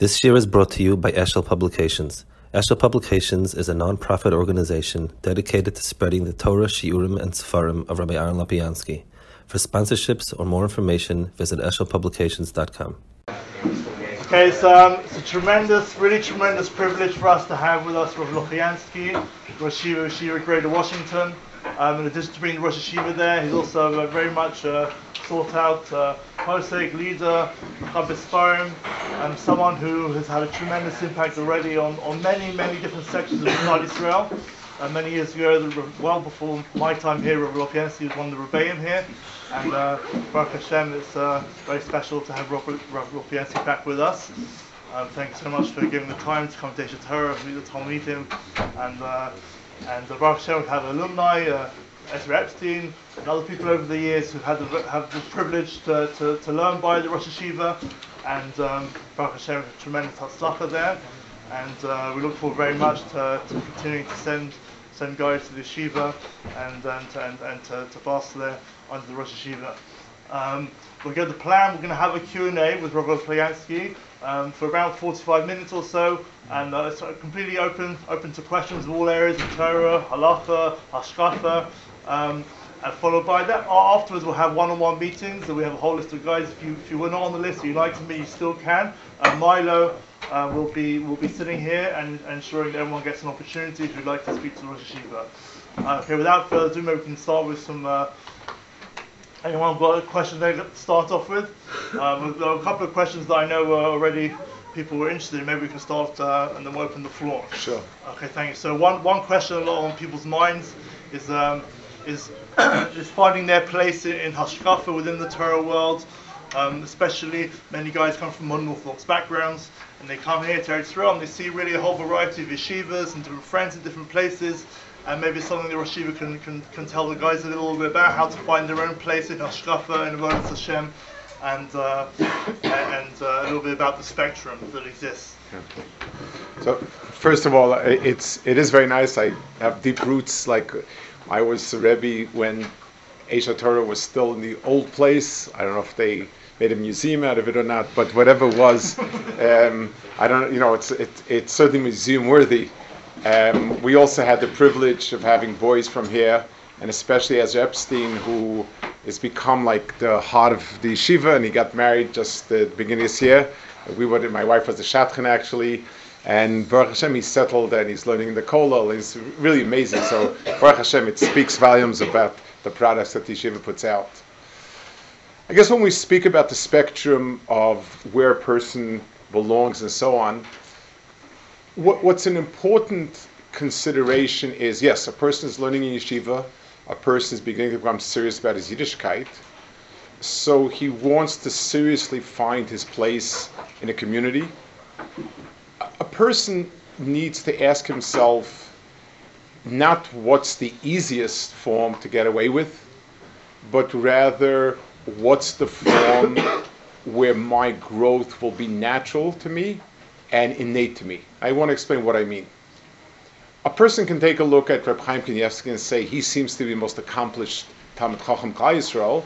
This year is brought to you by Eshel Publications. Eshel Publications is a non-profit organization dedicated to spreading the Torah, Shiurim, and Sefarim of Rabbi Aaron Lopiansky. For sponsorships or more information, visit eshelpublications.com. Okay, so it's a really tremendous privilege for us to have with us Rav Lopiansky, Rosh Yeshiva Greater Washington. In addition to being Rosh Yeshiva there, he's also very much sought-out Moseik leader, someone who has had a tremendous impact already on many different sections of Eretz Yisrael. Many years ago, well before my time here, Rav Lopiansky was one of the Rebbeim here, and Baruch Hashem, it's very special to have Rav Lopiansky back with us. Thanks so much for giving the time to come to Eshet Torah, meet the Talmidim, and Baruch Hashem, we have alumni, Ezra Epstein, and other people over the years who've had the privilege to learn by the Rosh Yeshiva, and Baruch Hashem, a tremendous hatzlacha there, and we look forward very much to continuing to send guys to the Yeshiva and to pass there under the Rosh Yeshiva. We'll get the plan. We're going to have a Q&A with Rav Lopiansky for around 45 minutes or so, and it's completely open to questions of all areas of Torah, Halacha, Hashkafa, and followed by that. Afterwards, we'll have one-on-one meetings. So we have a whole list of guys. If you were not on the list, or you'd like to meet, you still can. Milo will be sitting here and ensuring that everyone gets an opportunity if you'd like to speak to Rosh Yeshiva. Okay, without further ado, maybe we can start with some. Anyone got a question they to start off with? There are a couple of questions that I know were already people were interested in. Maybe we can start and then we'll open the floor. Sure. Okay, thank you. So one question a lot on people's minds is finding their place in Hashkafa within the Torah world. Especially many guys come from modern Orthodox backgrounds, and they come here to Eretz Yisrael and they see really a whole variety of yeshivas and different friends in different places. And maybe something that Rosh Yeshiva can tell the guys a little bit about how to find their own place in Hashkafa and Avodas Hashem, and a little bit about the spectrum that exists. Okay. So first of all, it is very nice. I have deep roots. Like I was a Rebbe when Eshet Torah was still in the old place. I don't know if they made a museum out of it or not, but whatever it was, I don't. You know, it's certainly museum worthy. We also had the privilege of having boys from here, and especially Ezra Epstein, who has become like the heart of the yeshiva, and he got married just the beginning of this year. My wife was a shatchan actually, and Baruch Hashem, he's settled and he's learning in the kollel. It's really amazing. So Baruch Hashem, it speaks volumes about the products that the yeshiva puts out. I guess when we speak about the spectrum of where a person belongs and so on, what's an important consideration is, yes, a person is learning in yeshiva, a person is beginning to become serious about his Yiddishkeit, so he wants to seriously find his place in a community. A person needs to ask himself not what's the easiest form to get away with, but rather what's the form where my growth will be natural to me and innate to me. I want to explain what I mean. A person can take a look at Reb Chaim Kanievsky and say he seems to be the most accomplished Talmid Chacham Klal Yisrael.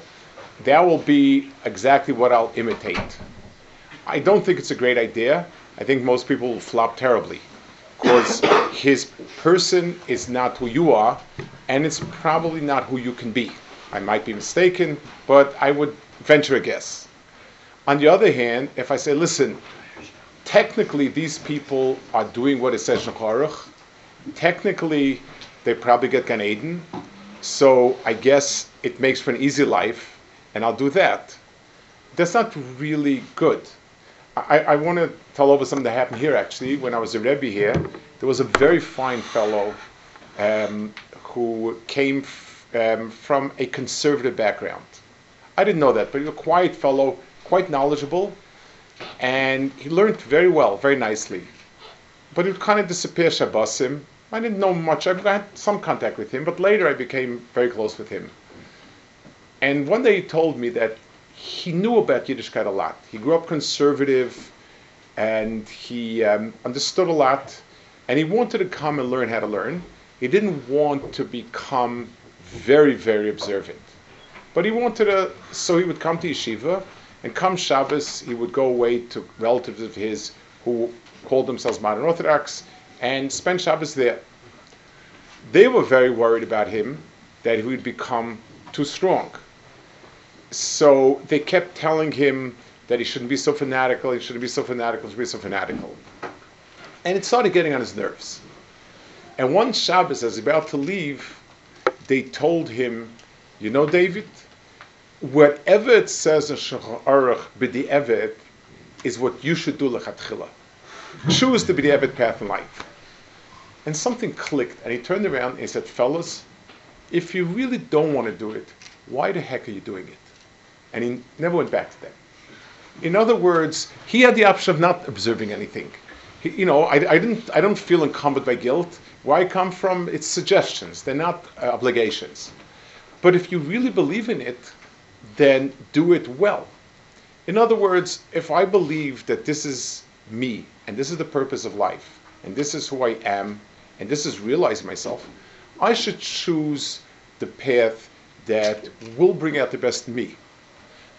That will be exactly what I'll imitate. I don't think it's a great idea. I think most people will flop terribly because his person is not who you are, and it's probably not who you can be. I might be mistaken, but I would venture a guess. On the other hand, if I say, listen, technically, these people are doing what it says in Korach. Technically, they probably get Gan Eden. So I guess it makes for an easy life, and I'll do that. That's not really good. I want to tell over something that happened here, actually. When I was a Rebbe here, there was a very fine fellow who came from a conservative background. I didn't know that, but he was a quiet fellow, quite knowledgeable. And he learned very well, very nicely. But he would kind of disappear Shabbosim. I didn't know much. I had some contact with him, but later I became very close with him. And one day he told me that he knew about Yiddishkeit a lot. He grew up conservative, and he understood a lot, and he wanted to come and learn how to learn. He didn't want to become very, very observant. But he wanted to, so he would come to yeshiva, and come Shabbos, he would go away to relatives of his who called themselves modern Orthodox, and spent Shabbos there. They were very worried about him, that he would become too strong. So they kept telling him that he shouldn't be so fanatical, And it started getting on his nerves. And one Shabbos, as he was about to leave, they told him, you know, David, whatever it says in Shulchan Aruch B'di Evet is what you should do l'chatchila. Choose the B'di Evet path in life. And something clicked, and he turned around and he said, fellas, if you really don't want to do it, why the heck are you doing it? And he never went back to them. In other words, he had the option of not observing anything. He, you know, I don't feel encumbered by guilt. Where I come from, it's suggestions. They're not obligations. But if you really believe in it, then do it well. In other words, if I believe that this is me, and this is the purpose of life, and this is who I am, and this is realize myself, I should choose the path that will bring out the best me.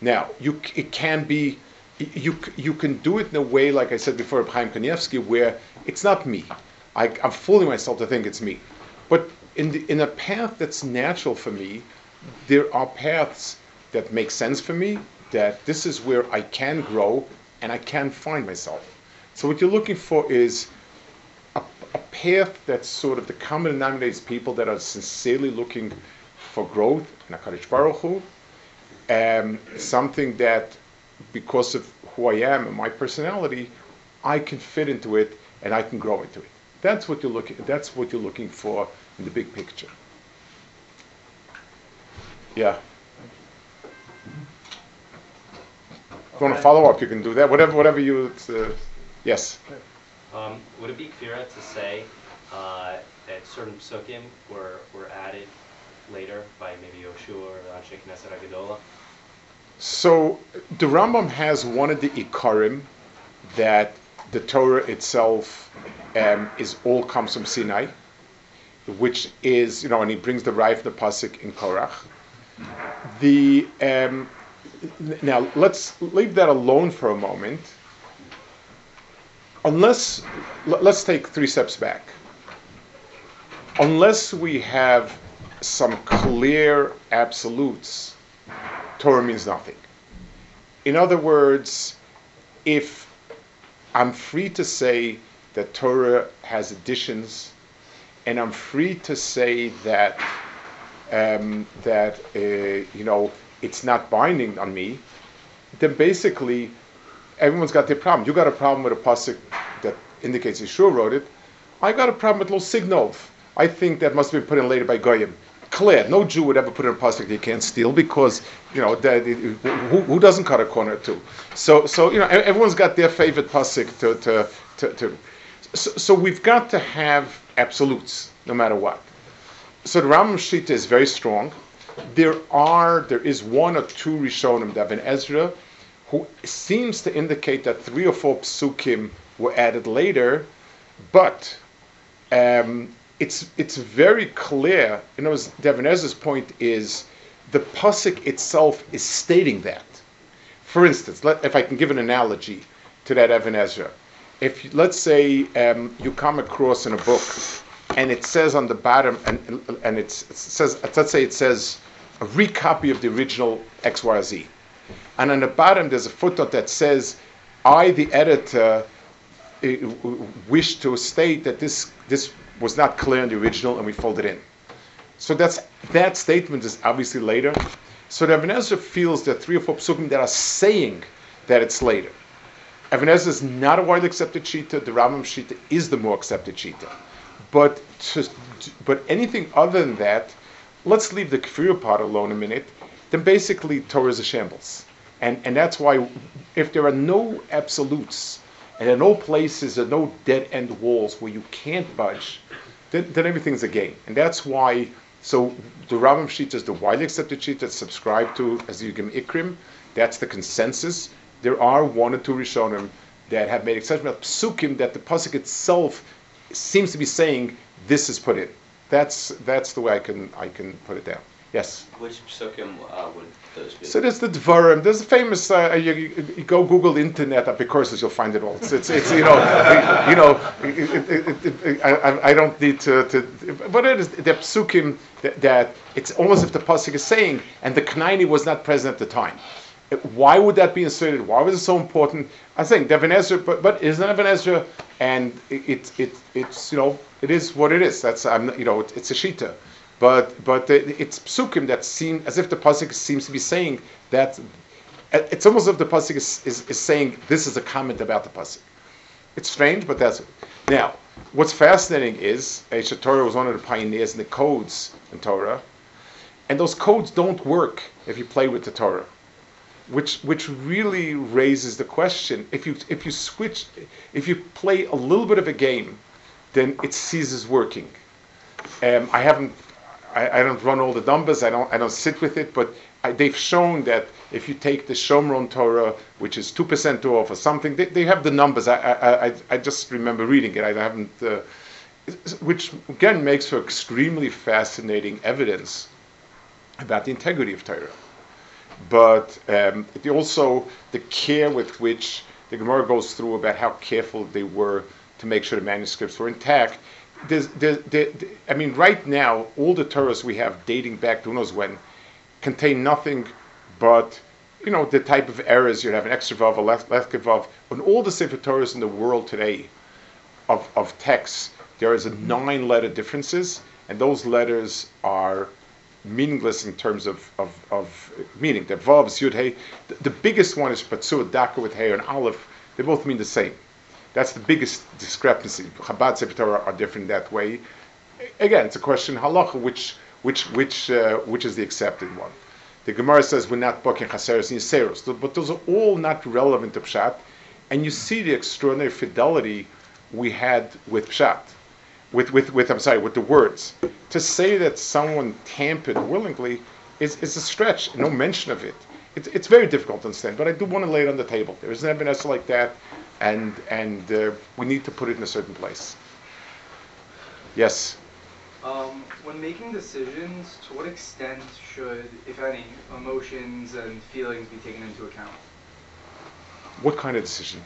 Now, it can be, you can do it in a way, like I said before, of Chaim Kanievsky, where it's not me. I'm fooling myself to think it's me. But in a path that's natural for me, there are paths that make sense for me, that this is where I can grow and I can find myself. So what you're looking for is a path that's sort of the common denominator is people that are sincerely looking for growth in HaKadosh Baruch Hu, something that, because of who I am and my personality, I can fit into it and I can grow into it. That's what you're looking for in the big picture. Yeah. If you want to follow up, you can do that. Whatever you. Yes. Would it be fair to say that certain psukim were added later by maybe Yoshua or Anshe Knesset Agadola? So the Rambam has one of the Ikarim that the Torah itself comes from Sinai, which is, you know, and he brings the Raya from the Pasuk in Korach. Now let's leave that alone for a moment. Let's take three steps back. Unless we have some clear absolutes, Torah means nothing. In other words, if I'm free to say that Torah has additions, and I'm free to say that it's not binding on me, then basically everyone's got their problem. You got a problem with a pasuk that indicates Yeshua wrote it. I got a problem with Lo Signov. I think that must have been put in later by Goyim. Clear, no Jew would ever put in a pasuk that you can't steal, because, you know, who doesn't cut a corner too? So you know, everyone's got their favorite pasuk to. So we've got to have absolutes no matter what. So the Rambam Shita is very strong. There is one or two Rishonim, Ibn Ezra, who seems to indicate that three or four psukim were added later, but it's very clear. In other words, Ibn Ezra's point is the pasuk itself is stating that. For instance, if I can give an analogy to that Ibn Ezra, if let's say you come across in a book and it says on the bottom, and it says a recopy of the original X, Y, Z. And on the bottom, there's a footnote that says, I, the editor, wish to state that this was not clear in the original, and we fold it in. So that statement is obviously later. So the Ibn Ezra feels that three or four psukim that are saying that it's later. Ibn Ezra is not a widely accepted shita. The Rambam shita is the more accepted shita. But anything other than that, let's leave the kfir part alone a minute. Then basically Torah is a shambles. And that's why, if there are no absolutes, and there are no places, there are no dead-end walls where you can't budge, then everything's a game. And that's why, so the Rambam Shita is the widely accepted Shita that's subscribed to as the Yugim Ikrim. That's the consensus. There are one or two Rishonim that have made exception of Psukim that the Pasuk itself seems to be saying, this is put in. That's the way I can put it down. Yes? Which psukim would those be? So there's the Dvarim. There's a famous, you go Google the internet, because you'll find it all. It's I don't need to but it is the psukim that it's almost if the Pasuk is saying, and the Knaini was not present at the time. Why would that be inserted? Why was it so important? I think Ibn Ezra, but isn't Ibn Ezra, and it's it is what it is. That's it's a shita, but it's psukim that seem as if the pasuk seems to be saying that. It's almost as if the pasuk is saying this is a comment about the pasuk. It's strange, but that's it. Now what's fascinating is Eshet Torah was one of the pioneers in the codes in Torah, and those codes don't work if you play with the Torah. Which really raises the question: if you play a little bit of a game, then it ceases working. I don't run all the numbers. I don't sit with it. But they've shown that if you take the Shomron Torah, which is 2% off or something, they have the numbers. I just remember reading it. I haven't, which again makes for extremely fascinating evidence about the integrity of Torah. But also the care with which the Gemara goes through about how careful they were to make sure the manuscripts were intact. Right now, all the Torahs we have dating back to who knows when contain nothing but, the type of errors. You have an extra vav, a left vav. On all the Sefer Torahs in the world today of texts, there is a 9-letter differences, and those letters are meaningless in terms of meaning. The vavs, yud, hey. The biggest one is patsua, daka with hey and aleph. They both mean the same. That's the biggest discrepancy. Chabad Sefer Torah are different that way. Again, it's a question halacha, which is the accepted one. The Gemara says we're not bucking chaseros and yiseros, but those are all not relevant to Pshat. And you see the extraordinary fidelity we had with Pshat. With the words. To say that someone tampered willingly is a stretch. No mention of it. It's very difficult to understand. But I do want to lay it on the table. There isn't anything else like that, and we need to put it in a certain place. Yes. When making decisions, to what extent should, if any, emotions and feelings be taken into account? What kind of decision?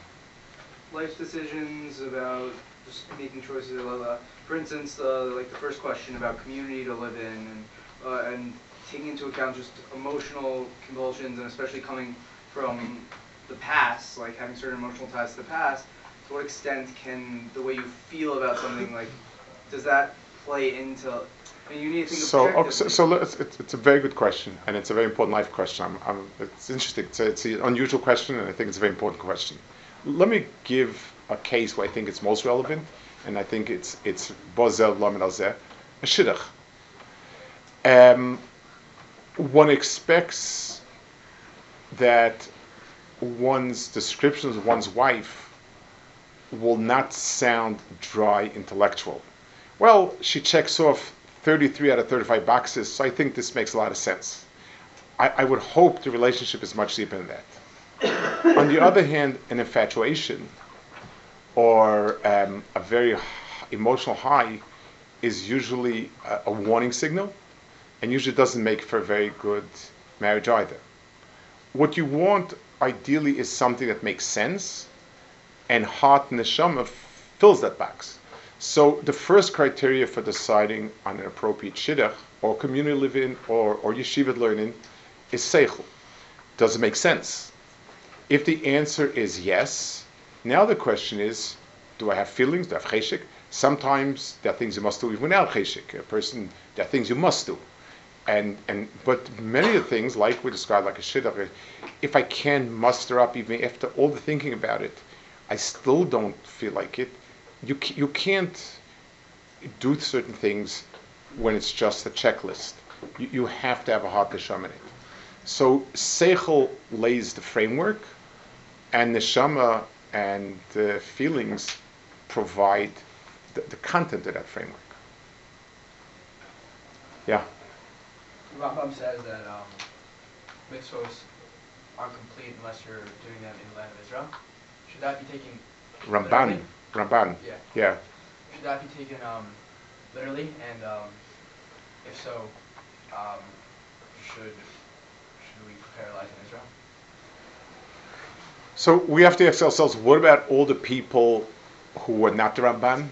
Life decisions about just making choices, blah, blah. For instance, the first question about community to live in, and taking into account just emotional convulsions, and especially coming from the past, like having certain emotional ties to the past. To what extent can the way you feel about something, does that play into? I mean, you need to think objectively. So it's a very good question, and it's a very important life question. It's interesting. It's an unusual question, and I think it's a very important question. Let me give a case where I think it's most relevant, and I think it's bozel lamed alzeh, a shidduch. One expects that one's descriptions of one's wife will not sound dry intellectual. Well, she checks off 33 out of 35 boxes, so I think this makes a lot of sense. I would hope the relationship is much deeper than that. On the other hand, an infatuation or a very emotional high is usually a warning signal, and usually doesn't make for a very good marriage either. What you want ideally is something that makes sense, and heart neshama fills that box. So the first criteria for deciding on an appropriate shidduch or community living or yeshiva learning is seichel. Does it make sense? If the answer is yes, now the question is, do I have feelings? Do I have chesik? Sometimes there are things you must do even without chesik. There are things you must do. But many of the things, like we described, like a shidduch, if I can muster up even after all the thinking about it, I still don't feel like it. You can't do certain things when it's just a checklist. You have to have a heart neshama in it. So seichel lays the framework, and neshama and the feelings provide the content of that framework. Yeah? Rambam says that mitzvos aren't complete unless you're doing them in the land of Israel. Should that be taken literally? Ramban. Yeah. Should that be taken literally? And if so, should we prepare life in Israel? So we have to ask ourselves, what about all the people who were not the Ramban?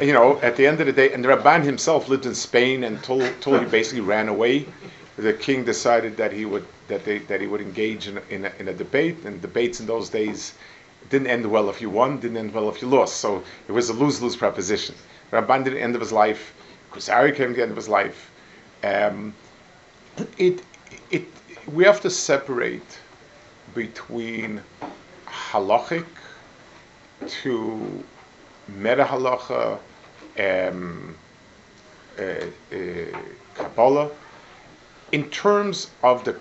You know, at the end of the day, and the Ramban himself lived in Spain until he basically ran away. The king decided that he would engage in a debate, and debates in those days didn't end well if you won, didn't end well if you lost. So it was a lose-lose proposition. Ramban did the end of his life. Khuzari came to the end of his life. We have to separate between halachic to meta-halacha, Kabbalah, in terms of the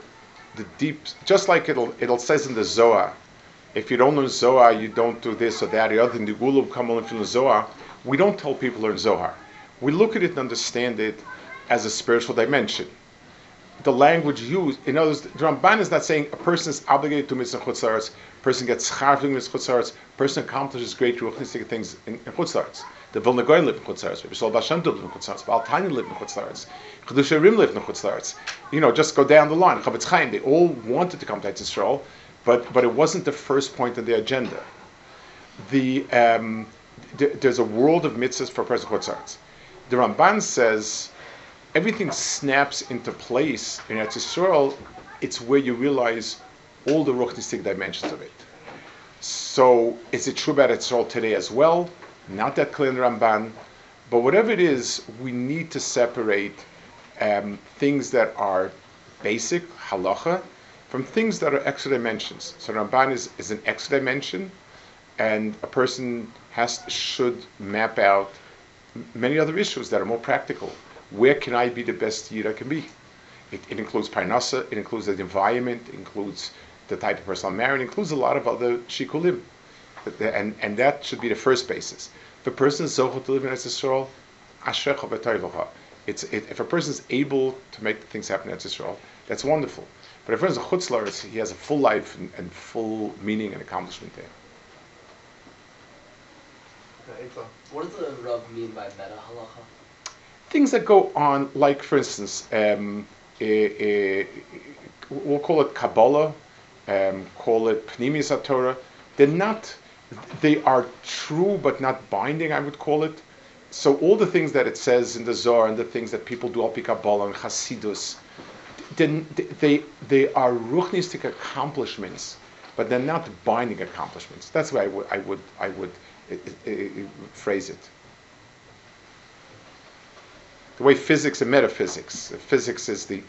deep, just like it'll says in the Zohar, if you don't learn Zohar, you don't do this or that or the other. Nigulub Kamal and Zohar. We don't tell people to learn Zohar. We look at it and understand it as a spiritual dimension. The language used, in other words, the Ramban is not saying a person is obligated to mitzvah Chutzarts, a person gets schar doing mitzvah Chutzarts, a person accomplishes great ruchnistic things in Chutzarts. The Vilna Goyim lived in Chutzarts, the Yisrael Bashem lived in Chutzarts, the Altani lived in Chutzarts, Chedush Arim lived in Chutzarts. You know, just go down the line. Chavetz Chaim, they all wanted to come to Eretz Yisrael, but it wasn't the first point on the agenda. There's a world of mitzvahs for person Chutzarts. The Ramban says everything snaps into place in Eretz Yisrael. It's where you realize all the ruchnistic dimensions of it. So, is it true about Eretz Yisrael today as well? Not that clear in the Ramban, but whatever it is, we need to separate things that are basic halacha from things that are extra dimensions. So, Ramban is an extra dimension, and a person should map out many other issues that are more practical. Where can I be the best Yid I can be? It includes parnasa, it includes the environment, it includes the type of person I'm married, it includes a lot of other shikulim. And that should be the first basis. If a person is zocheh to live in Eretz Yisrael, ashrecha v'toivecha. If a person is able to make things happen in Eretz Yisrael, that's wonderful. But if a person is a chutz la'aretz, he has a full life and full meaning and accomplishment there. What does the Rav mean by meta halacha? Things that go on, like, for instance, we'll call it Kabbalah, call it Pnimis Torah. They are true but not binding, I would call it. So all the things that it says in the Zohar and the things that people do, Alpi Kabbalah and Hasidus, they are ruchnistic accomplishments, but they're not binding accomplishments. That's the way I would phrase it. The way physics and metaphysics. Physics is the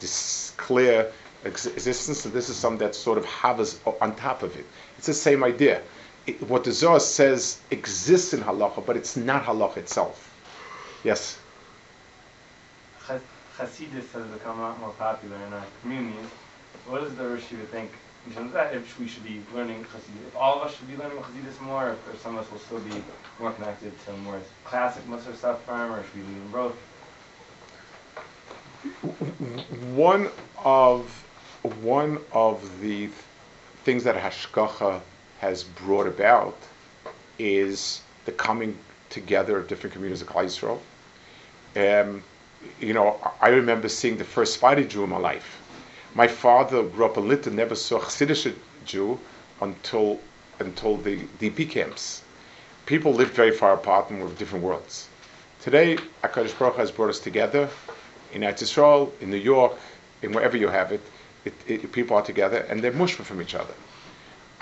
this clear existence, and this is something that sort of hovers on top of it. It's the same idea. What the Zohar says exists in halacha, but it's not halacha itself. Yes? Chassidish has become a lot more popular in our communities. What does the Rosh Yeshiva think in terms of that? If we should be learning Chassidus, if all of us should be learning Chassidus more, or some of us will still be more connected to more classic Musar stuff from, or should we learn both? One of the things that Hashkafa has brought about is the coming together of different communities of Klal Yisrael. You know, I remember seeing the first Sephardi Jew in my life. My father grew up in Litton, never saw a Chassidish Jew until the DP camps. People lived very far apart and were of different worlds. Today, HaKadosh Baruch Hu has brought us together in Eretz Yisrael, in New York, in wherever you have it. People are together and they're mushma from each other.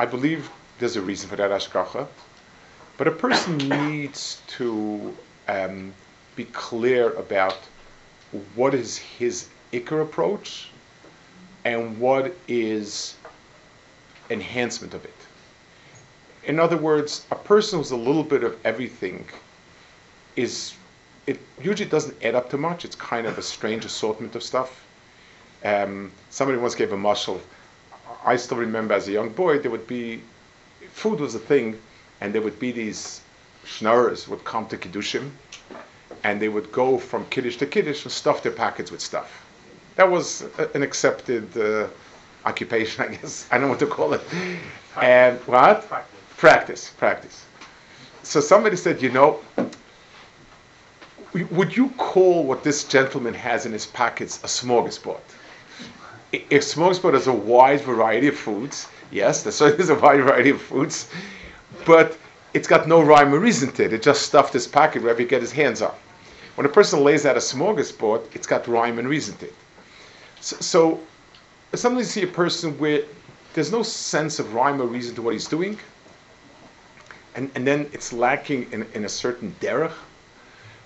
I believe there's a reason for that hashgacha, but a person needs to be clear about what is his Ikar approach and what is enhancement of it. In other words, a person who's a little bit of everything it usually doesn't add up to much. It's kind of a strange assortment of stuff. Somebody once gave a mashal. I still remember as a young boy, food was a thing, and there would be these schnorrers would come to Kiddushim, and they would go from Kiddush to Kiddush and stuff their pockets with stuff. That was an accepted occupation, I guess. I don't know what to call it. And what? Practice. So somebody said, Would you call what this gentleman has in his pockets a smorgasbord? A smorgasbord is a wide variety of foods. Yes, there certainly is a wide variety of foods, but it's got no rhyme or reason to it. It just stuffed his pocket wherever he get his hands on. When a person lays out a smorgasbord, it's got rhyme and reason to it. So sometimes you see a person where there's no sense of rhyme or reason to what he's doing, and then it's lacking in a certain derech.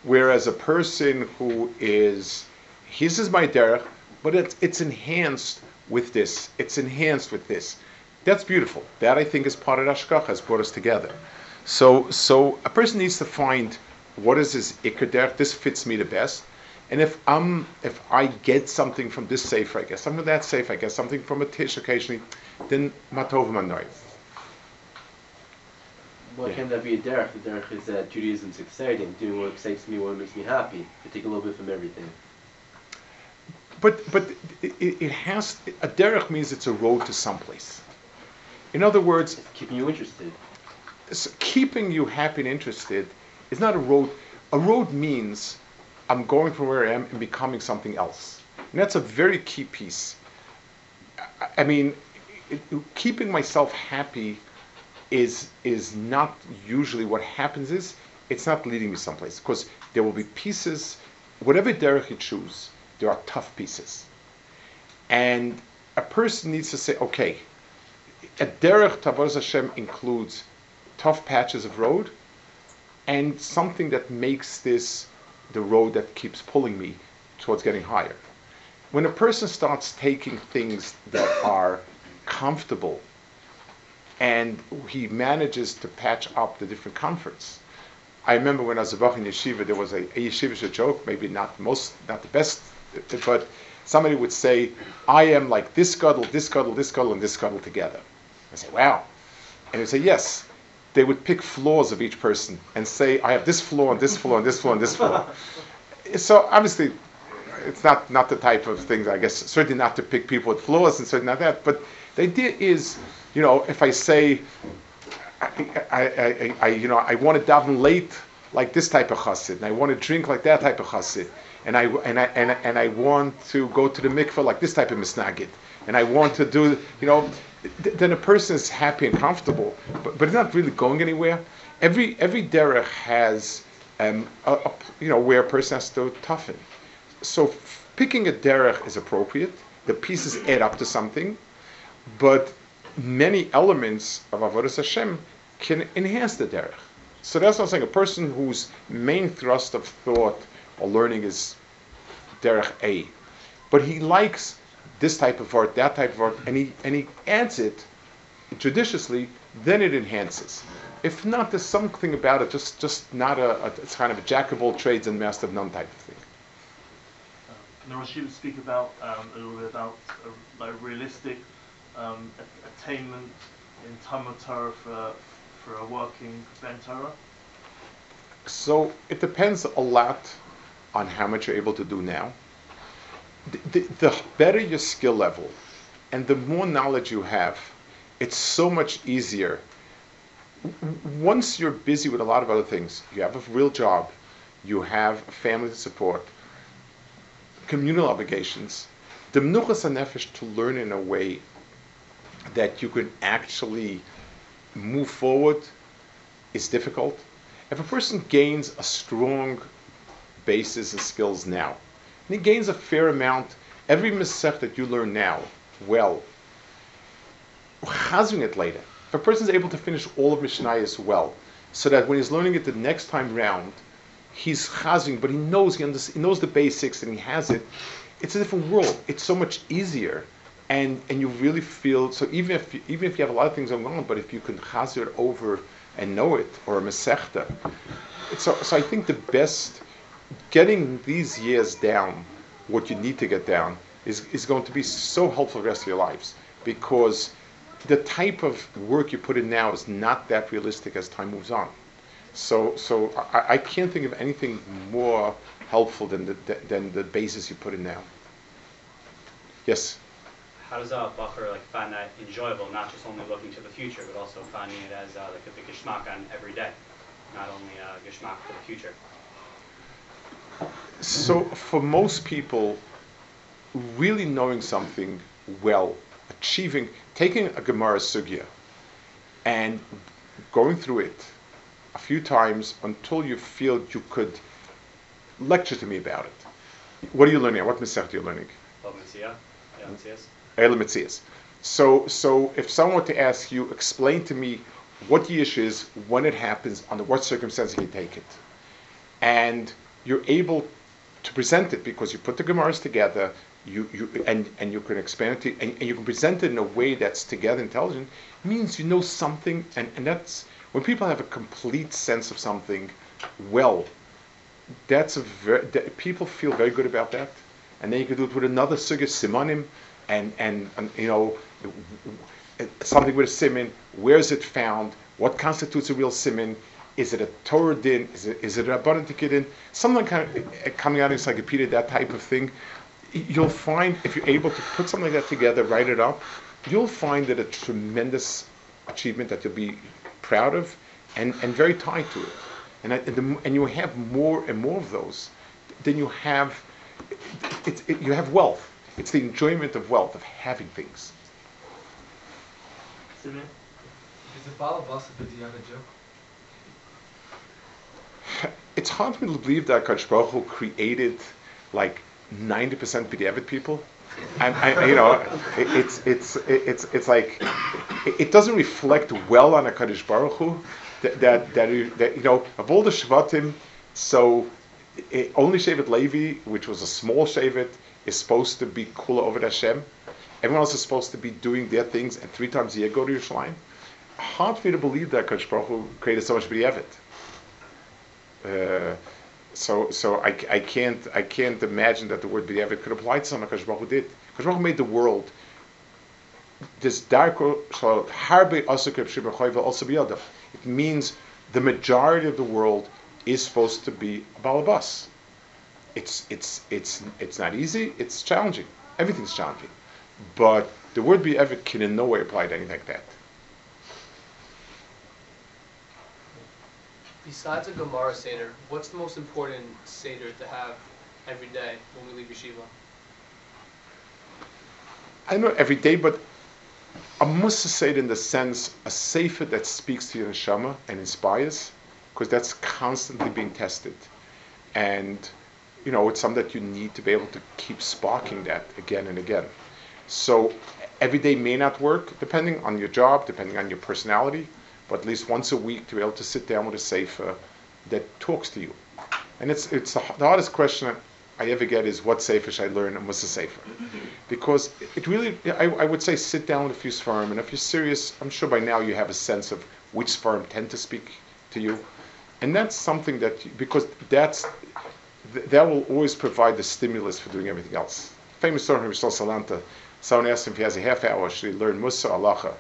Whereas a person who is, his is my derech, but it's enhanced with this. It's enhanced with this. That's beautiful. That, I think, is part of Hashkafa, has brought us together. So a person needs to find what is his ikar derech. This fits me the best. And if I get something from this sefer, I guess something from that sefer, I guess something from a tish occasionally, then matov manoi. Why can't that be a derech? The derech is Judaism's exciting, doing what excites me, what makes me happy. I take a little bit from everything. But it has, a derech means it's a road to someplace. In other words, it's keeping you interested. So keeping you happy and interested is not a road. A road means I'm going from where I am and becoming something else. And that's a very key piece. I mean, keeping myself happy is not usually what happens. Is it's not leading me someplace, because there will be pieces, whatever derech you choose, there are tough pieces, and a person needs to say, okay, a derech Avodas Hashem includes tough patches of road and something that makes this the road that keeps pulling me towards getting higher. When a person starts taking things that are comfortable and he manages to patch up the different comforts. I remember when I was a bach in yeshiva, there was a yeshivish joke, maybe not the best, but somebody would say, I am like this gadol, this gadol, this gadol, and this gadol together. I say, wow. And they say, yes. They would pick flaws of each person and say, I have this flaw, and this flaw, and this flaw, and this flaw. So obviously, it's not the type of thing, I guess, certainly not to pick people with flaws, and certainly not that, but the idea is, you know, if I say, I want to daven late like this type of chassid, and I want to drink like that type of chassid, and I want to go to the mikveh like this type of misnagid, and I want to do, you know, then a person is happy and comfortable, but it's not really going anywhere. Every derech has, where a person has to toughen. So picking a derech is appropriate. The pieces add up to something, but many elements of Avodas Hashem can enhance the derech. So that's what I'm saying. A person whose main thrust of thought or learning is derech A, but he likes this type of art, that type of art, and he adds it judiciously, then it enhances. If not, there's something about it, just not a it's kind of a jack of all trades and master of none type of thing. And the Rosh Yeshiva speak about a little bit about like realistic attainment in Talmud Torah for a working Ben Torah? So it depends a lot on how much you're able to do now. The better your skill level and the more knowledge you have, it's so much easier. Once you're busy with a lot of other things, you have a real job, you have a family to support, communal obligations, the Menuchas HaNefesh to learn in a way that you can actually move forward is difficult. If a person gains a strong basis and skills now, and he gains a fair amount, every Masech that you learn now, well, chazing it later. If a person is able to finish all of Mishnayos well, so that when he's learning it the next time round, he's chazing, but he knows the basics and he has it, it's a different world. It's so much easier. And you really feel, so even if you have a lot of things going on, but if you can chazir over and know it, or a mesechta. So I think the best, getting these years down, what you need to get down, is going to be so helpful the rest of your lives. Because the type of work you put in now is not that realistic as time moves on. So I can't think of anything more helpful than the basis you put in now. Yes? How does Bacher find that enjoyable, not just only looking to the future, but also finding it as a Geshmak on every day, not only Geshmak for the future? So for most people, really knowing something well, achieving, taking a Gemara sugya and going through it a few times until you feel you could lecture to me about it. What are you learning? What Masechta are you learning? Eile Metzias. So if someone were to ask you, explain to me what Yish is, when it happens, under what circumstances you take it, and you're able to present it because you put the Gemaras together, you you can expand it, and you can present it in a way that's together intelligent, means you know something, and that's, when people have a complete sense of something well, that's people feel very good about that, and then you can do it with another sugya simanim, and you know, something with a siman, where is it found, what constitutes a real siman, is it a Torah din, is it a Rabbanan Tikidin, something kind of coming out of encyclopedia, that type of thing. You'll find, if you're able to put something like that together, write it up, you'll find that a tremendous achievement that you'll be proud of and very tied to it. And you have more and more of those, then you have, you have wealth. It's the enjoyment of wealth, of having things. Is it Balabas a B'diyana joke? It's hard for me to believe that Kadosh Baruch Hu created like 90% B'diavad people. I, you know, it's like it doesn't reflect well on a Kadosh Baruch Hu that you know, of all the Shvatim, so only Shevet Levi, which was a small Shevet, is supposed to be Kula Avodas Hashem. Everyone else is supposed to be doing their things, and 3 times a year go to Yerushalayim. Hard for me to believe that Kadosh Baruch Hu created so much b'diavad. So I can't imagine that the word b'diavad could apply to something Kadosh Baruch Hu did. Kadosh Baruch Hu made the world. This darko harbe asukib shibachayvel also biyadav. It means the majority of the world is supposed to be a balabas. It's not easy. It's challenging. Everything's challenging. But the word b'diavad can in no way apply to anything like that. Besides a Gemara Seder, what's the most important Seder to have every day when we leave Yeshiva? I don't know every day, but a Musar Seder in the sense, a Sefer that speaks to your Neshama and inspires, because that's constantly being tested. And, you know, it's something that you need to be able to keep sparking that again and again. So every day may not work, depending on your job, depending on your personality, but at least once a week to be able to sit down with a sefer that talks to you. And it's the hardest question I ever get is, what sefer should I learn and what's the sefer? Because it really, I would say sit down with a few sfarim, and if you're serious, I'm sure by now you have a sense of which sfarim tend to speak to you. And that's something that, because that will always provide the stimulus for doing everything else. Famous story from Rishon Salanta, someone asked him if he has a half hour, should he learn Musar or Halacha?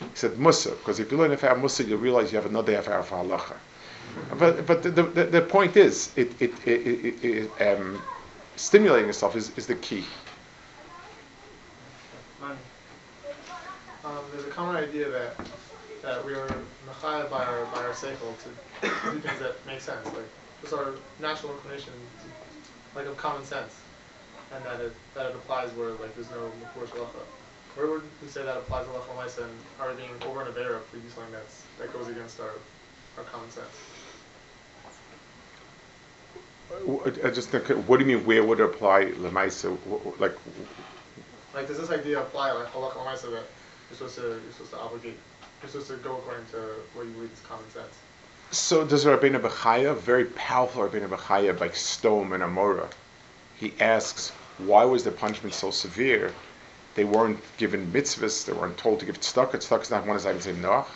He said Musar, because if you learn half hour Musar, you'll realize you have another half hour for Halacha. But the point is, stimulating yourself is the key. There's a common idea that we are mechayed by our seichel to do things that make sense, like just our natural inclination, like of common sense, and that it applies where like there's no mafurish halacha. Where would we say that applies to halacha l'maaseh, and are we being over and avera if we do something that goes against our common sense? I just think, what do you mean? Where would it apply l'maaseh? Like does this idea apply like halacha l'maaseh that you're supposed to obligate? You're supposed to go according to what you believe is common sense. So there's Rabbeinu Bechaya, very powerful Rabbeinu Bechaya, by Stom and Amora. He asks, why was the punishment so severe? They weren't given mitzvahs, they weren't told to give tzedakah. Tzedakah is not one of the Zayim Noach.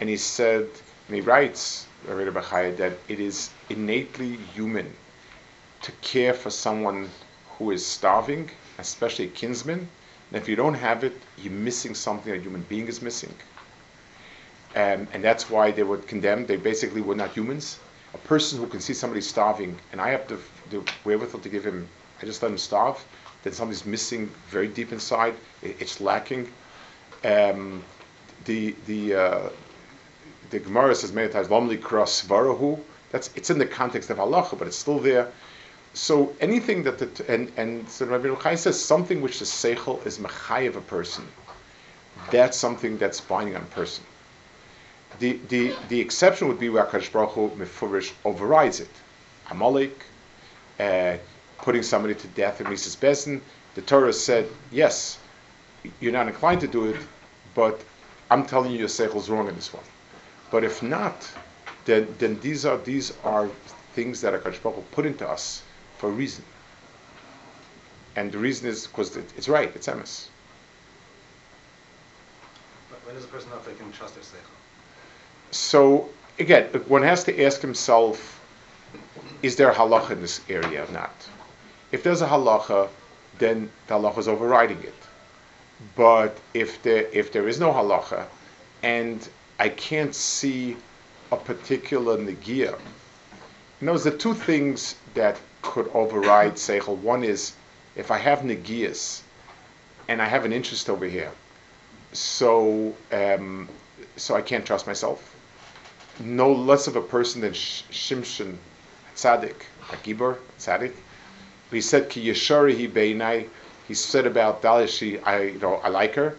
And he said, and he writes, Rabbeinu Bechaya, that it is innately human to care for someone who is starving, especially a kinsman. And if you don't have it, you're missing something a human being is missing. And that's why they were condemned. They basically were not humans. A person who can see somebody starving, and I have the wherewithal to give him, I just let him starve, then something's missing very deep inside. It's lacking. The Gemara says many times, Lomli kras varahu, It's in the context of halacha, but it's still there. So anything that so Rabbi Ruchnius says something which the seichel is mechayev a person, that's something that's binding on a person. The exception would be where HaKadosh Baruch Hu mefurish overrides it. Amalek, putting somebody to death in Mises Bezdin. The Torah said, yes, you're not inclined to do it, but I'm telling you your seichel's wrong in this one. But if not, then these are things that HaKadosh Baruch Hu put into us for a reason. And the reason is because it's right, it's emes. But when does a person know if they can trust their seichel? So, again, one has to ask himself, is there a halacha in this area or not? If there's a halacha, then the halacha is overriding it. But if there is no halacha, and I can't see a particular negiya, notice the two things that could override seichel. One is, if I have negiyas, and I have an interest over here, so I can't trust myself. No less of a person than Shimshon Tzadik, Akibor Tzadik. He said, "Ki yesharihi beinai." He said about Dalishi, I like her.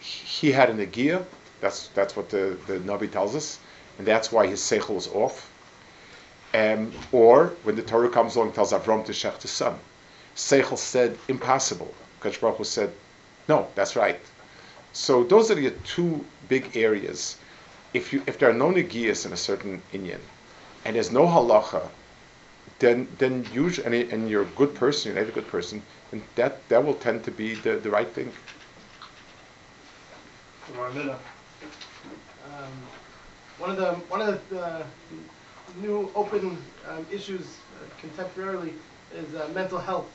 He had a negiya. That's what the Navi tells us, and that's why his seichel was off. Or when the Torah comes along and tells Avram to shech the son, seichel said impossible. Kadosh Baruch Hu said, no, that's right. So those are the two big areas. If there are no negiyas in a certain inyan, and there's no halacha, then usually, and you're a good person, you're not a good person, and that will tend to be the right thing. One of the new open issues contemporarily is mental health.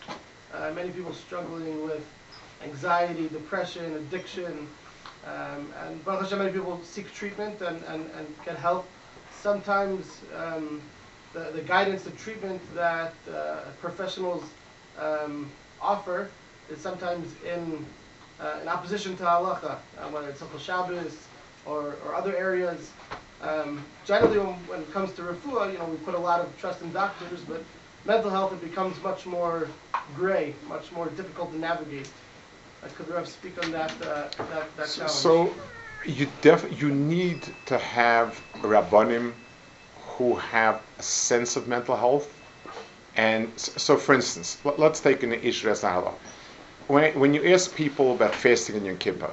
Many people struggling with anxiety, depression, addiction, and Baruch Hashem, many people seek treatment and get help. Sometimes the guidance, the treatment that professionals offer is sometimes in opposition to halacha, whether it's Hilchos Shabbos or other areas. Generally, when it comes to refuah, we put a lot of trust in doctors, but mental health, it becomes much more gray, much more difficult to navigate. Could the Rav speak on that challenge? So, you need to have rabbanim who have a sense of mental health. And so, for instance, let's take an issue as a halacha. When you ask people about fasting in Yom Kippur,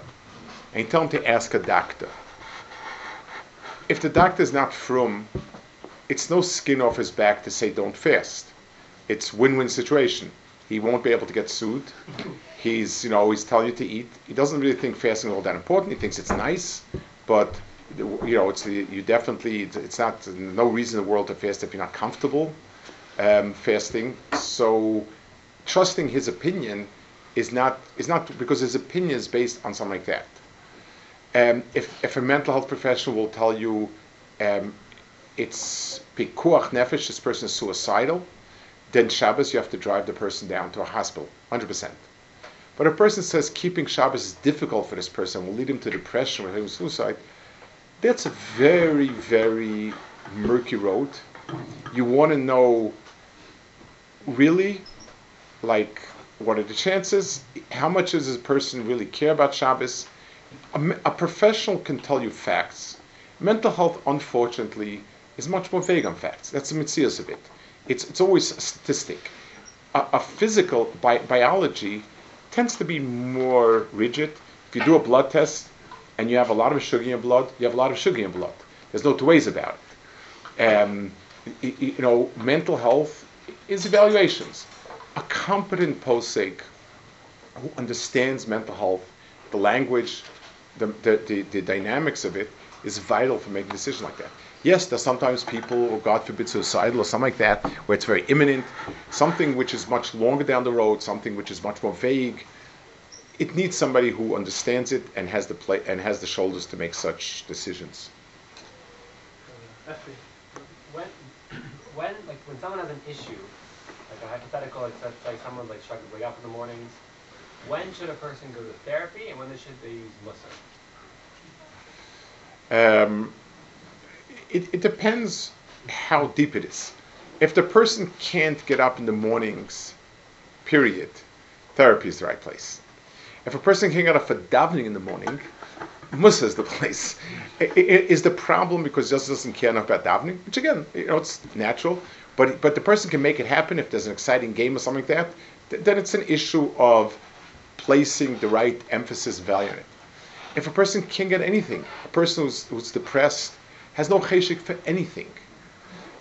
and you tell them to ask a doctor, if the doctor is not frum, it's no skin off his back to say don't fast. It's win-win situation. He won't be able to get sued. He's always telling you to eat. He doesn't really think fasting is all that important. He thinks it's nice, but it's not no reason in the world to fast if you're not comfortable fasting. So trusting his opinion is not because his opinion is based on something like that. If a mental health professional will tell you it's pikuach nefesh, this person is suicidal, then Shabbos you have to drive the person down to a hospital, 100%. But if a person says keeping Shabbos is difficult for this person, will lead him to depression, will lead him to suicide, that's a very, very murky road. You want to know really, like, what are the chances? How much does this person really care about Shabbos? A professional can tell you facts. Mental health, unfortunately, is much more vague on facts. That's the mitzias of it. It's always a statistic. A physical biology tends to be more rigid. If you do a blood test and you have a lot of sugar in your blood, you have a lot of sugar in your blood. There's no two ways about it. Mental health is evaluations. A competent posek who understands mental health, the language, the dynamics of it, is vital for making decisions like that. Yes, there's sometimes people, or God forbid, suicidal or something like that, where it's very imminent, something which is much longer down the road, something which is much more vague. It needs somebody who understands it and has the shoulders to make such decisions. When someone has an issue, like a hypothetical, it's like someone like struggling to wake up in the mornings, when should a person go to therapy and when should they use Musar? It depends how deep it is. If the person can't get up in the mornings, period, therapy is the right place. If a person can't get up for davening in the morning, Musar is the place. Is the problem because he just doesn't care enough about davening? Which again, you know, it's natural. But the person can make it happen if there's an exciting game or something like that. Then it's an issue of placing the right emphasis, value on it. If a person can't get anything, a person who's depressed, has no cheshik for anything,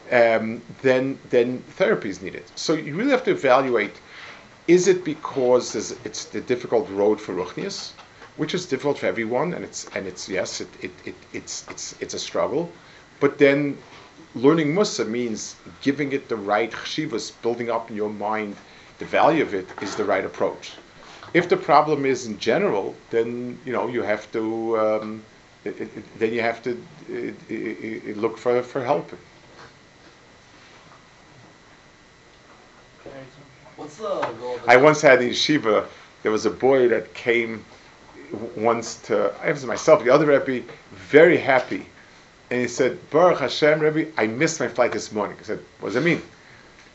then therapy is needed. So you really have to evaluate, is it because it's the difficult road for Ruchnius, which is difficult for everyone, and it's a struggle, but then learning Musar means giving it the right cheshivas, building up in your mind the value of it is the right approach. If the problem is in general, then you know you have to look for help. What's the role of the I once had in yeshiva, there was a boy that came once to, I was myself, the other Rebbe, very happy. And he said, Baruch Hashem, Rebbe, I missed my flight this morning. I said, what does that mean?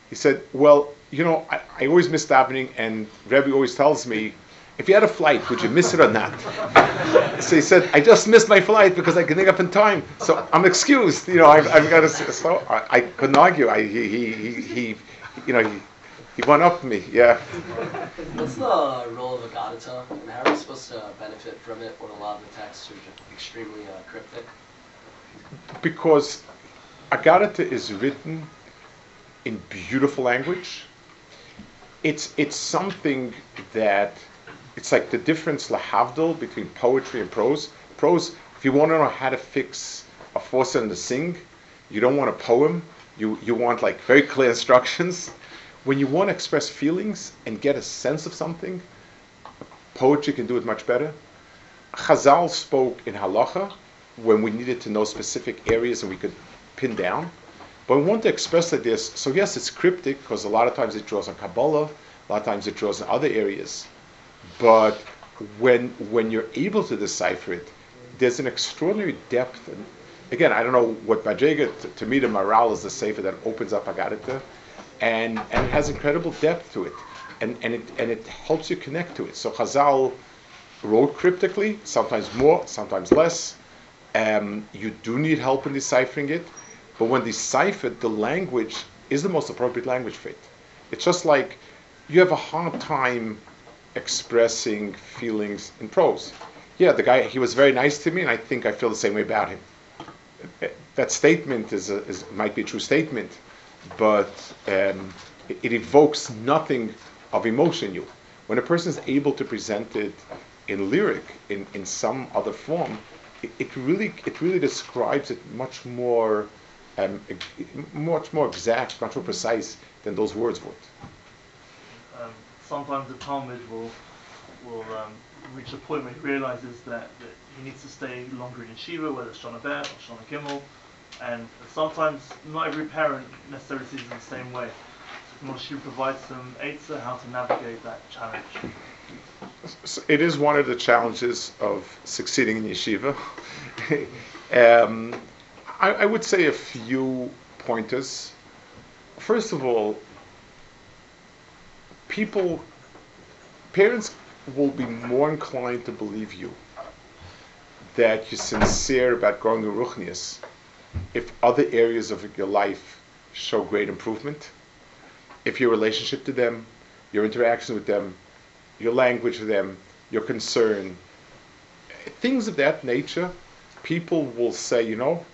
He said, well, you know, I always miss davening, and Rebbe always tells me, if you had a flight, would you miss it or not? So he said, I just missed my flight because I couldn't get up in time, so I'm excused. You know, I've got to. So I couldn't argue. He won up me. Yeah. What's the role of a Gadita, and how are we supposed to benefit from it when a lot of the texts are extremely cryptic? Because a Gadita is written in beautiful language. It's something that, it's like the difference, lahavdil, between poetry and prose. Prose, if you want to know how to fix a four-cylinder sing, you don't want a poem. You want like very clear instructions. When you want to express feelings and get a sense of something, poetry can do it much better. Chazal spoke in halacha when we needed to know specific areas and we could pin down. But we want to express like this. So yes, it's cryptic because a lot of times it draws on Kabbalah, a lot of times it draws on other areas. But when you're able to decipher it, there's an extraordinary depth. And again, I don't know what Madrega, to me the Maral is the sefer that opens up Agarita, and it has incredible depth to it, and it helps you connect to it. So Chazal wrote cryptically, sometimes more, sometimes less. You do need help in deciphering it. But when deciphered, the language is the most appropriate language for it. It's just like you have a hard time expressing feelings in prose. Yeah, the guy, he was very nice to me, and I think I feel the same way about him. That statement might be a true statement, but it evokes nothing of emotion in you. When a person is able to present it in lyric, in some other form, it really describes it much more. Much more exact, much more precise than those words would. Sometimes the Talmud will reach a point where he realizes that he needs to stay longer in yeshiva, whether it's Shana Bet or Shana Gimel, and sometimes not every parent necessarily sees it the same way. She provides some Eitzah how to navigate that challenge. It is one of the challenges of succeeding in yeshiva. I would say a few pointers. First of all, parents will be more inclined to believe you that you're sincere about growing in Ruchnius if other areas of your life show great improvement. If your relationship to them, your interaction with them, your language with them, your concern, things of that nature, people will say, you know,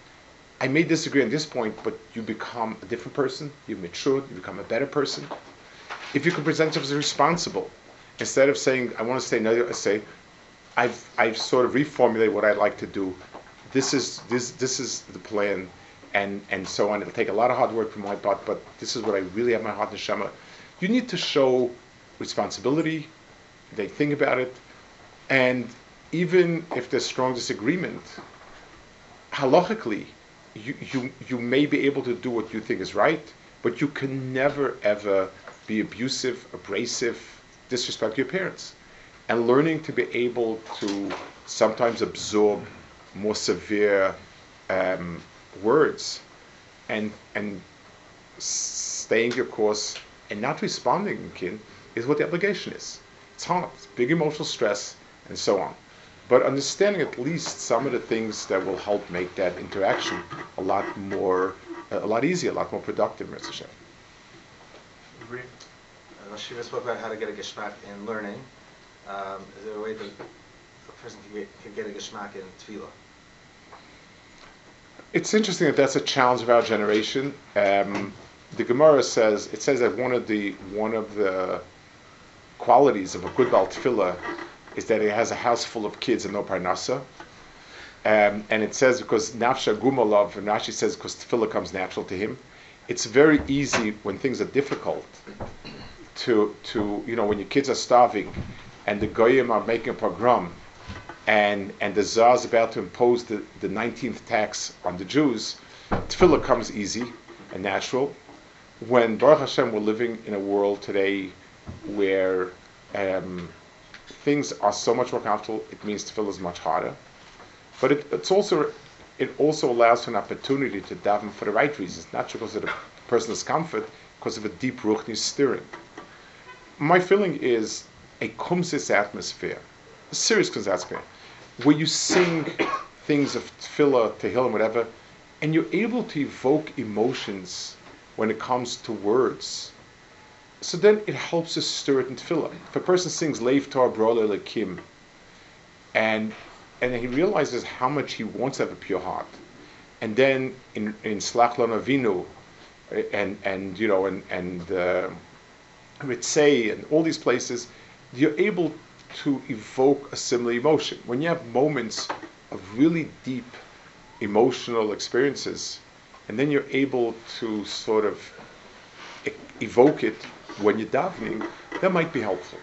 I may disagree on this point, but you become a different person, you've matured, you become a better person. If you can present yourself as responsible, instead of saying, I want to stay another, say, I've sort of reformulated what I'd like to do. This is the plan, and so on. It'll take a lot of hard work from my part, but this is what I really have my heart in Neshama. You need to show responsibility, they think about it, and even if there's strong disagreement, halachically, you may be able to do what you think is right, but you can never ever be abusive, abrasive, disrespect your parents. And learning to be able to sometimes absorb more severe words and staying your course and not responding, kin, is what the obligation is. It's hard, it's big emotional stress, and so on. But understanding at least some of the things that will help make that interaction a lot more, a lot easier, a lot more productive, Mr. Shem. Rosh Yeshiva spoke about how to get a geshmak in learning. Is there a way that a person can get a geshmak in tefillah? It's interesting that that's a challenge of our generation. The Gemara says, it says that one of the qualities of a good Baal Tefillah is that it has a house full of kids and no parnasa. And it says because nafsha gumalov, and Rashi says because tefillah comes natural to him. It's very easy when things are difficult to when your kids are starving and the Goyim are making a pogrom and the Tsar is about to impose the 19th tax on the Jews, tefillah comes easy and natural. When Baruch Hashem we're living in a world today where things are so much more comfortable, it means tefillah is much harder. But it also allows for an opportunity to daven for the right reasons, not because of the person's comfort, because of a deep Ruchnius stirring. My feeling is a kumsis atmosphere, a serious kumsis atmosphere, where you sing things of tefillah, tehillim, whatever, and you're able to evoke emotions when it comes to words. So then it helps us stir it in tefillah. If a person sings Leiv Tor Brola Lekim, and he realizes how much he wants to have a pure heart, and then in Slach Lon Avinu, and Ritzei and all these places, you're able to evoke a similar emotion. When you have moments of really deep emotional experiences, and then you're able to sort of evoke it when you're davening, that might be helpful.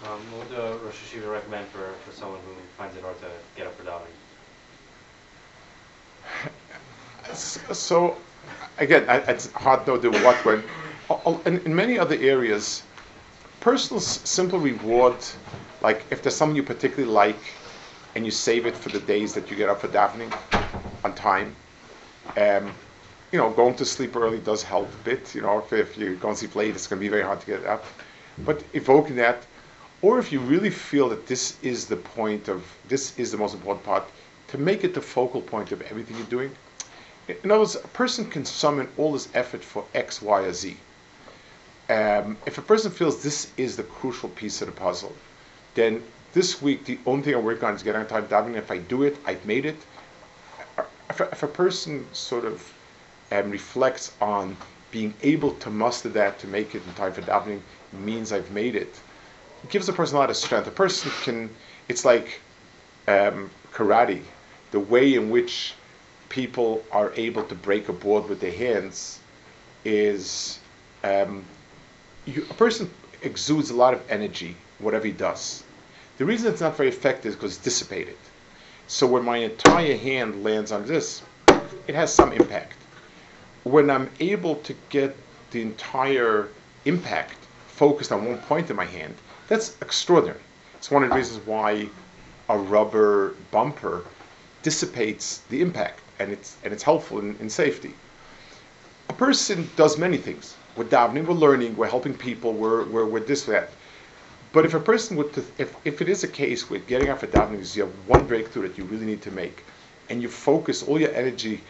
What would Rosh Yeshiva recommend for someone who finds it hard to get up for davening? So, again, it's hard to do what when. In many other areas, personal simple reward, like if there's someone you particularly like, and you save it for the days that you get up for davening on time. Going to sleep early does help a bit. If you go and sleep late, it's going to be very hard to get up. But evoking that, or if you really feel that this is the most important part, to make it the focal point of everything you're doing. In other words, a person can summon all this effort for X, Y, or Z. If a person feels this is the crucial piece of the puzzle, then this week the only thing I work on is getting on time davening. If I do it, I've made it. If a person sort of reflects on being able to muster that to make it in time for davening means I've made it, it gives a person a lot of strength. A person can, it's like karate, the way in which people are able to break a board with their hands is, a person exudes a lot of energy, whatever he does. The reason it's not very effective is because it's dissipated. So when my entire hand lands on this, it has some impact. When I'm able to get the entire impact focused on one point in my hand, that's extraordinary. It's one of the reasons why a rubber bumper dissipates the impact, and it's helpful in safety. A person does many things. We're davening, we're learning, we're helping people, we're this, that. But if a person if it is a case where getting up for davening is you have one breakthrough that you really need to make, and you focus all your energy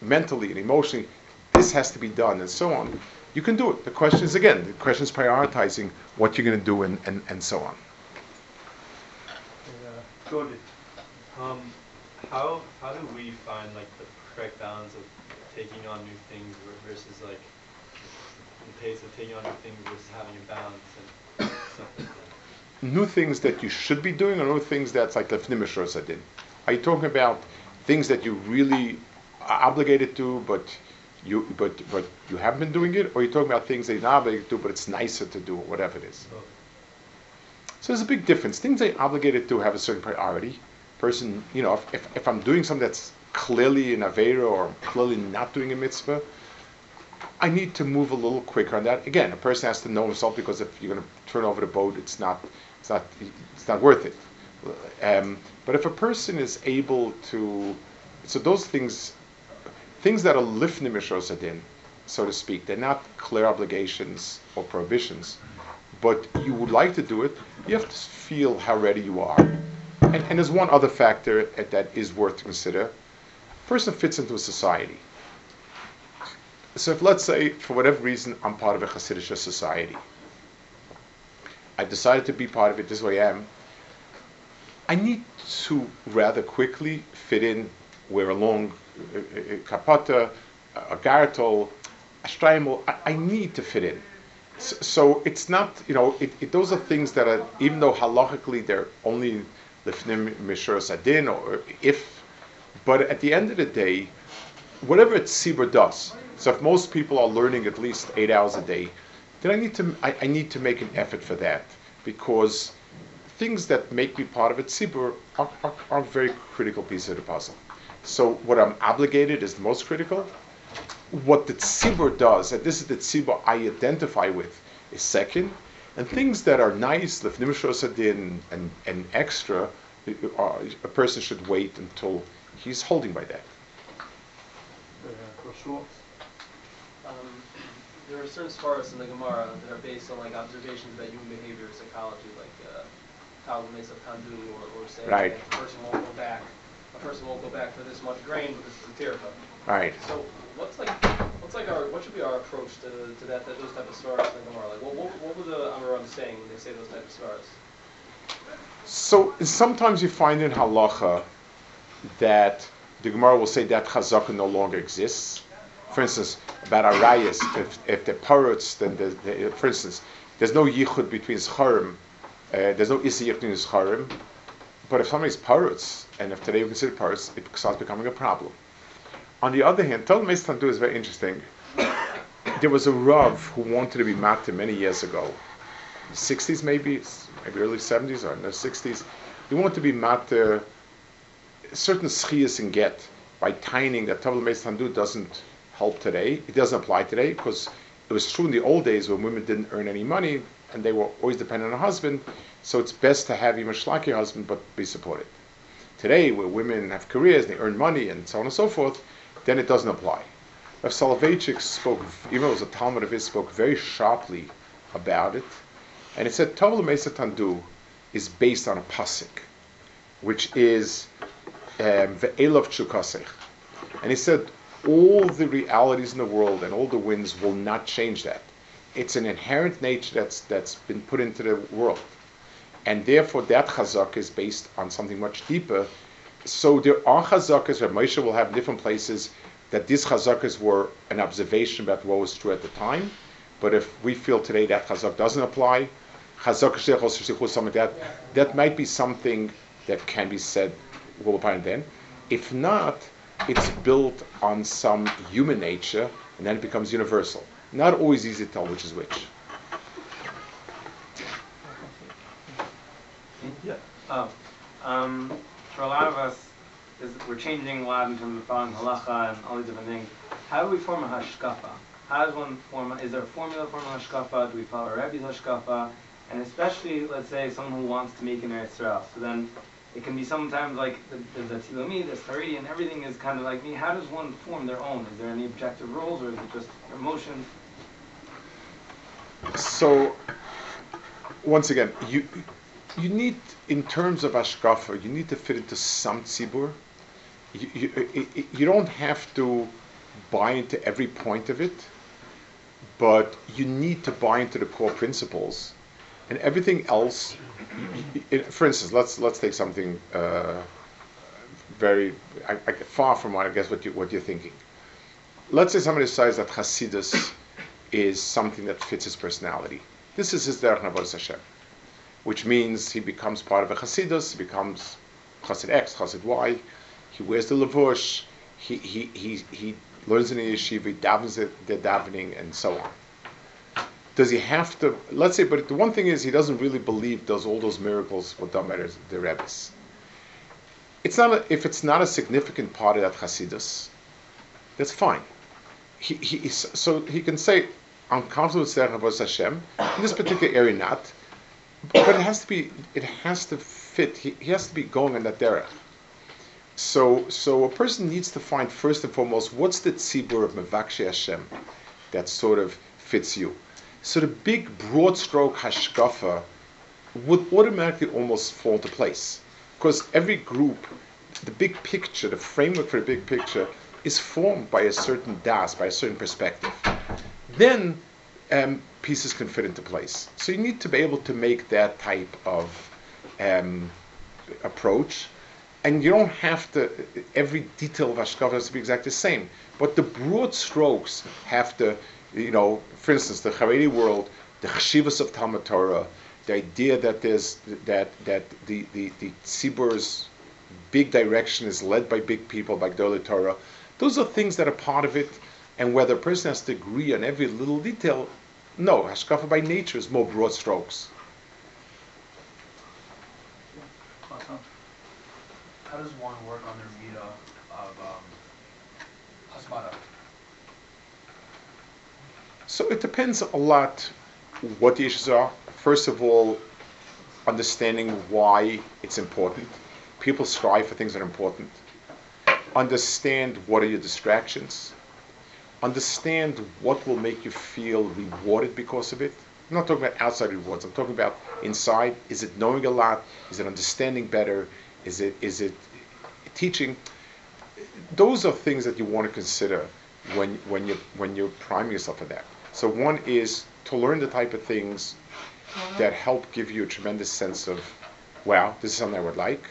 mentally and emotionally, this has to be done, and so on, you can do it. The question is prioritizing what you're going to do and so on. Jordan, how do we find like the correct balance of taking on new things versus like the pace of taking on new things versus having a balance and stuff like that? New things that you should be doing, or new things that's like the fnimishros I did? Are you talking about things that you really are obligated to, but you haven't been doing it, or you're talking about things that you're not obligated to, but it's nicer to do, or whatever it is? Okay. So there's a big difference. Things that you're obligated to have a certain priority. Person, if I'm doing something that's clearly an aveira or I'm clearly not doing a mitzvah, I need to move a little quicker on that. Again, a person has to know himself, because if you're going to turn over the boat, it's not worth it. But if a person is able to So those things that are lifnei mishros hadin, so to speak, they're not clear obligations or prohibitions, but you would like to do it, you have to feel how ready you are. And there's one other factor that is worth to consider. A person fits into a society. So if, let's say, for whatever reason, I'm part of a Chassidish society. I decided to be part of it, this is who I am. I need to rather quickly fit in, wear a long kapata, a gartel, a shtraimel. I need to fit in. So it's not, those are things that are, even though halachically they're only lifnim mishuras adin, or if, but at the end of the day, whatever it's tzibur does, so if most people are learning at least 8 hours a day, then I need to make an effort for that, because things that make me part of a tzibur are a very critical piece of the puzzle. So what I'm obligated is the most critical. What the tzibur does, and this is the tzibur I identify with, is second. And things that are nice, lifnei mishuras hadin and extra, a person should wait until he's holding by that. There are certain svaras in the Gemara that are based on observations about human behavior, psychology, Talmud Mesa Kandu, or saying right. That a person won't go back for this much grain because it's a tircha. Right. So what should be our approach to that those type of svaras in the Gemara? What were the Amarim saying when they say those type of svaras? So sometimes you find in halacha that the Gemara will say that chazaka no longer exists. For instance, about arayas, if they're parrots, then for instance, there's no yichud between zcharim. There's no isiyich between zcharim. But if somebody's parrots, and if today we consider parrots, it starts becoming a problem. On the other hand, Talmud Meis Tandu is very interesting. There was a Rav who wanted to be matir many years ago, 60s maybe early 70s or in the 60s. He wanted to be matir certain schias and get by tining that Talmud Meis Tandu doesn't help today. It doesn't apply today because it was true in the old days when women didn't earn any money and they were always dependent on a husband. So it's best to have even a shlaki husband, but be supported. Today, where women have careers, they earn money, and so on and so forth, then it doesn't apply. Rav Soloveitchik spoke, even though it was a Talmud of his, spoke very sharply about it, and it said Tov L'Meisa Tandu is based on a pasuk, which is Ve'elav Tshukasech, and he said all the realities in the world and all the winds will not change that. It's an inherent nature that's been put into the world. And therefore, that chazak is based on something much deeper. So there are chazakas where Moshe will have different places that these chazakas were an observation about what was true at the time. But if we feel today that chazak doesn't apply, chazak shlichus, something like that, that might be something that can be said will apply then. If not, it's built on some human nature, and then it becomes universal. Not always easy to tell which is which. Yeah. For a lot of us, we're changing a lot in terms of following halacha and all these different things. How do we form a hashkafa? How does one form? Is there a formula for a hashkafa? Do we follow a Rebbe's hashkafa? And especially, let's say, someone who wants to make an Eretz Yisrael. So then, it can be sometimes there's a Tzilomi, there's Haredi, and everything is kind of like me. How does one form their own? Is there any objective rules, or is it just emotion? So, once again, you need, in terms of Hashkafa, you need to fit into some tzibur. You don't have to buy into every point of it, but you need to buy into the core principles. And everything else, for instance, let's take something very far from what you're thinking. Let's say somebody decides that Hasidus is something that fits his personality. This is his Derech Avodas Hashem, which means he becomes part of a Hasidus, he becomes Chassid X, Chassid Y, he wears the Levush, he learns in the yeshiva, he davens the davening, and so on. Does he have to, let's say, but the one thing is he doesn't really believe all those miracles were done by the Rebbe's. If it's not a significant part of that Hasidus, that's fine. So he can say, I'm comfortable with Avodas Hashem, in this particular area not, but it has to fit, he has to be going in that derech. So a person needs to find first and foremost what's the tzibur of Mevakshei Hashem that sort of fits you. So the big broad stroke Hashkafa would automatically almost fall into place, because every group, the big picture, the framework for the big picture is formed by a certain das, by a certain perspective. Then pieces can fit into place. So you need to be able to make that type of approach. And you don't have to, every detail of Hashkafa has to be exactly the same. But the broad strokes have to, you know, for instance, the Haredi world, the Cheshivas of Talmud Torah, the idea that there's, that the Tzibur's big direction is led by big people, by Gdolei Torah, those are things that are part of it. And whether a person has to agree on every little detail, no, Hashkafa by nature is more broad strokes. How does one work on their Mida of Hasbara? So it depends a lot what the issues are. First of all, understanding why it's important. People strive for things that are important. Understand what are your distractions. Understand what will make you feel rewarded because of it. I'm not talking about outside rewards. I'm talking about inside. Is it knowing a lot? Is it understanding better? Is it teaching? Those are things that you want to consider when you're priming yourself for that. So one is to learn the type of things that help give you a tremendous sense of, wow, this is something I would like.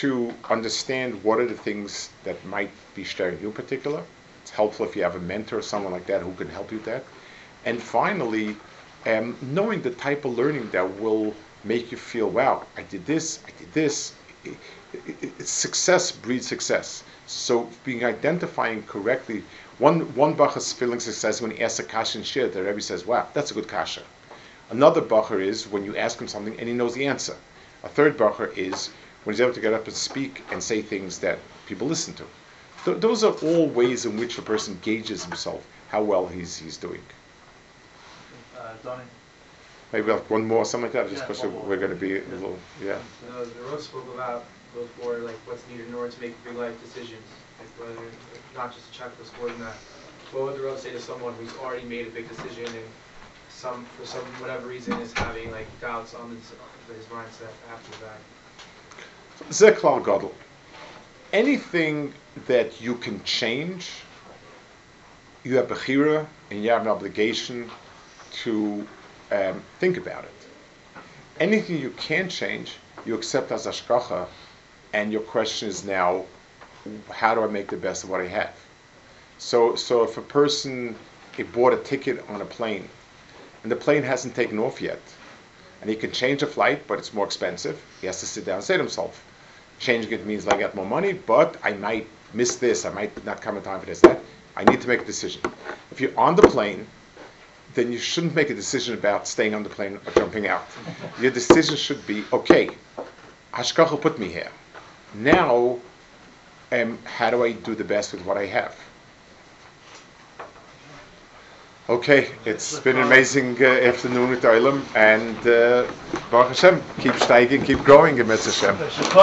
To understand what are the things that might be staring you in particular. It's helpful if you have a mentor or someone like that who can help you with that. And finally, knowing the type of learning that will make you feel, wow, I did this. Success breeds success. So being identifying correctly, one bacher is feeling success when he asks a kasha and shir, the Rebbe says, wow, that's a good kasha. Another bacher is when you ask him something and he knows the answer. A third bacher is when he's able to get up and speak and say things that people listen to. Those are all ways in which a person gauges himself, how well he's doing. Donnie. Maybe we'll have one more, something like that, just because we're going to be a little, yeah. The Rosh spoke about before, like, what's needed in order to make big life decisions, like whether, not just to check the score and that. What would the Rosh say to someone who's already made a big decision and for some whatever reason is having, like, doubts on his mindset after that? Zeklar Gadol. Anything that you can change, you have bechira and you have an obligation to think about it. Anything you can change, you accept as hashkacha, and your question is now, how do I make the best of what I have? So if a person bought a ticket on a plane, and the plane hasn't taken off yet, and he can change the flight, but it's more expensive, he has to sit down and say to himself, changing it means I got more money, but I might miss this, I might not come in time for this, that. I need to make a decision. If you're on the plane, then you shouldn't make a decision about staying on the plane or jumping out. Your decision should be, okay, Hashkacha put me here. Now, how do I do the best with what I have? Okay, it's been an amazing afternoon with Olam, and Baruch Hashem, keep steiging, keep growing in Metz Hashem.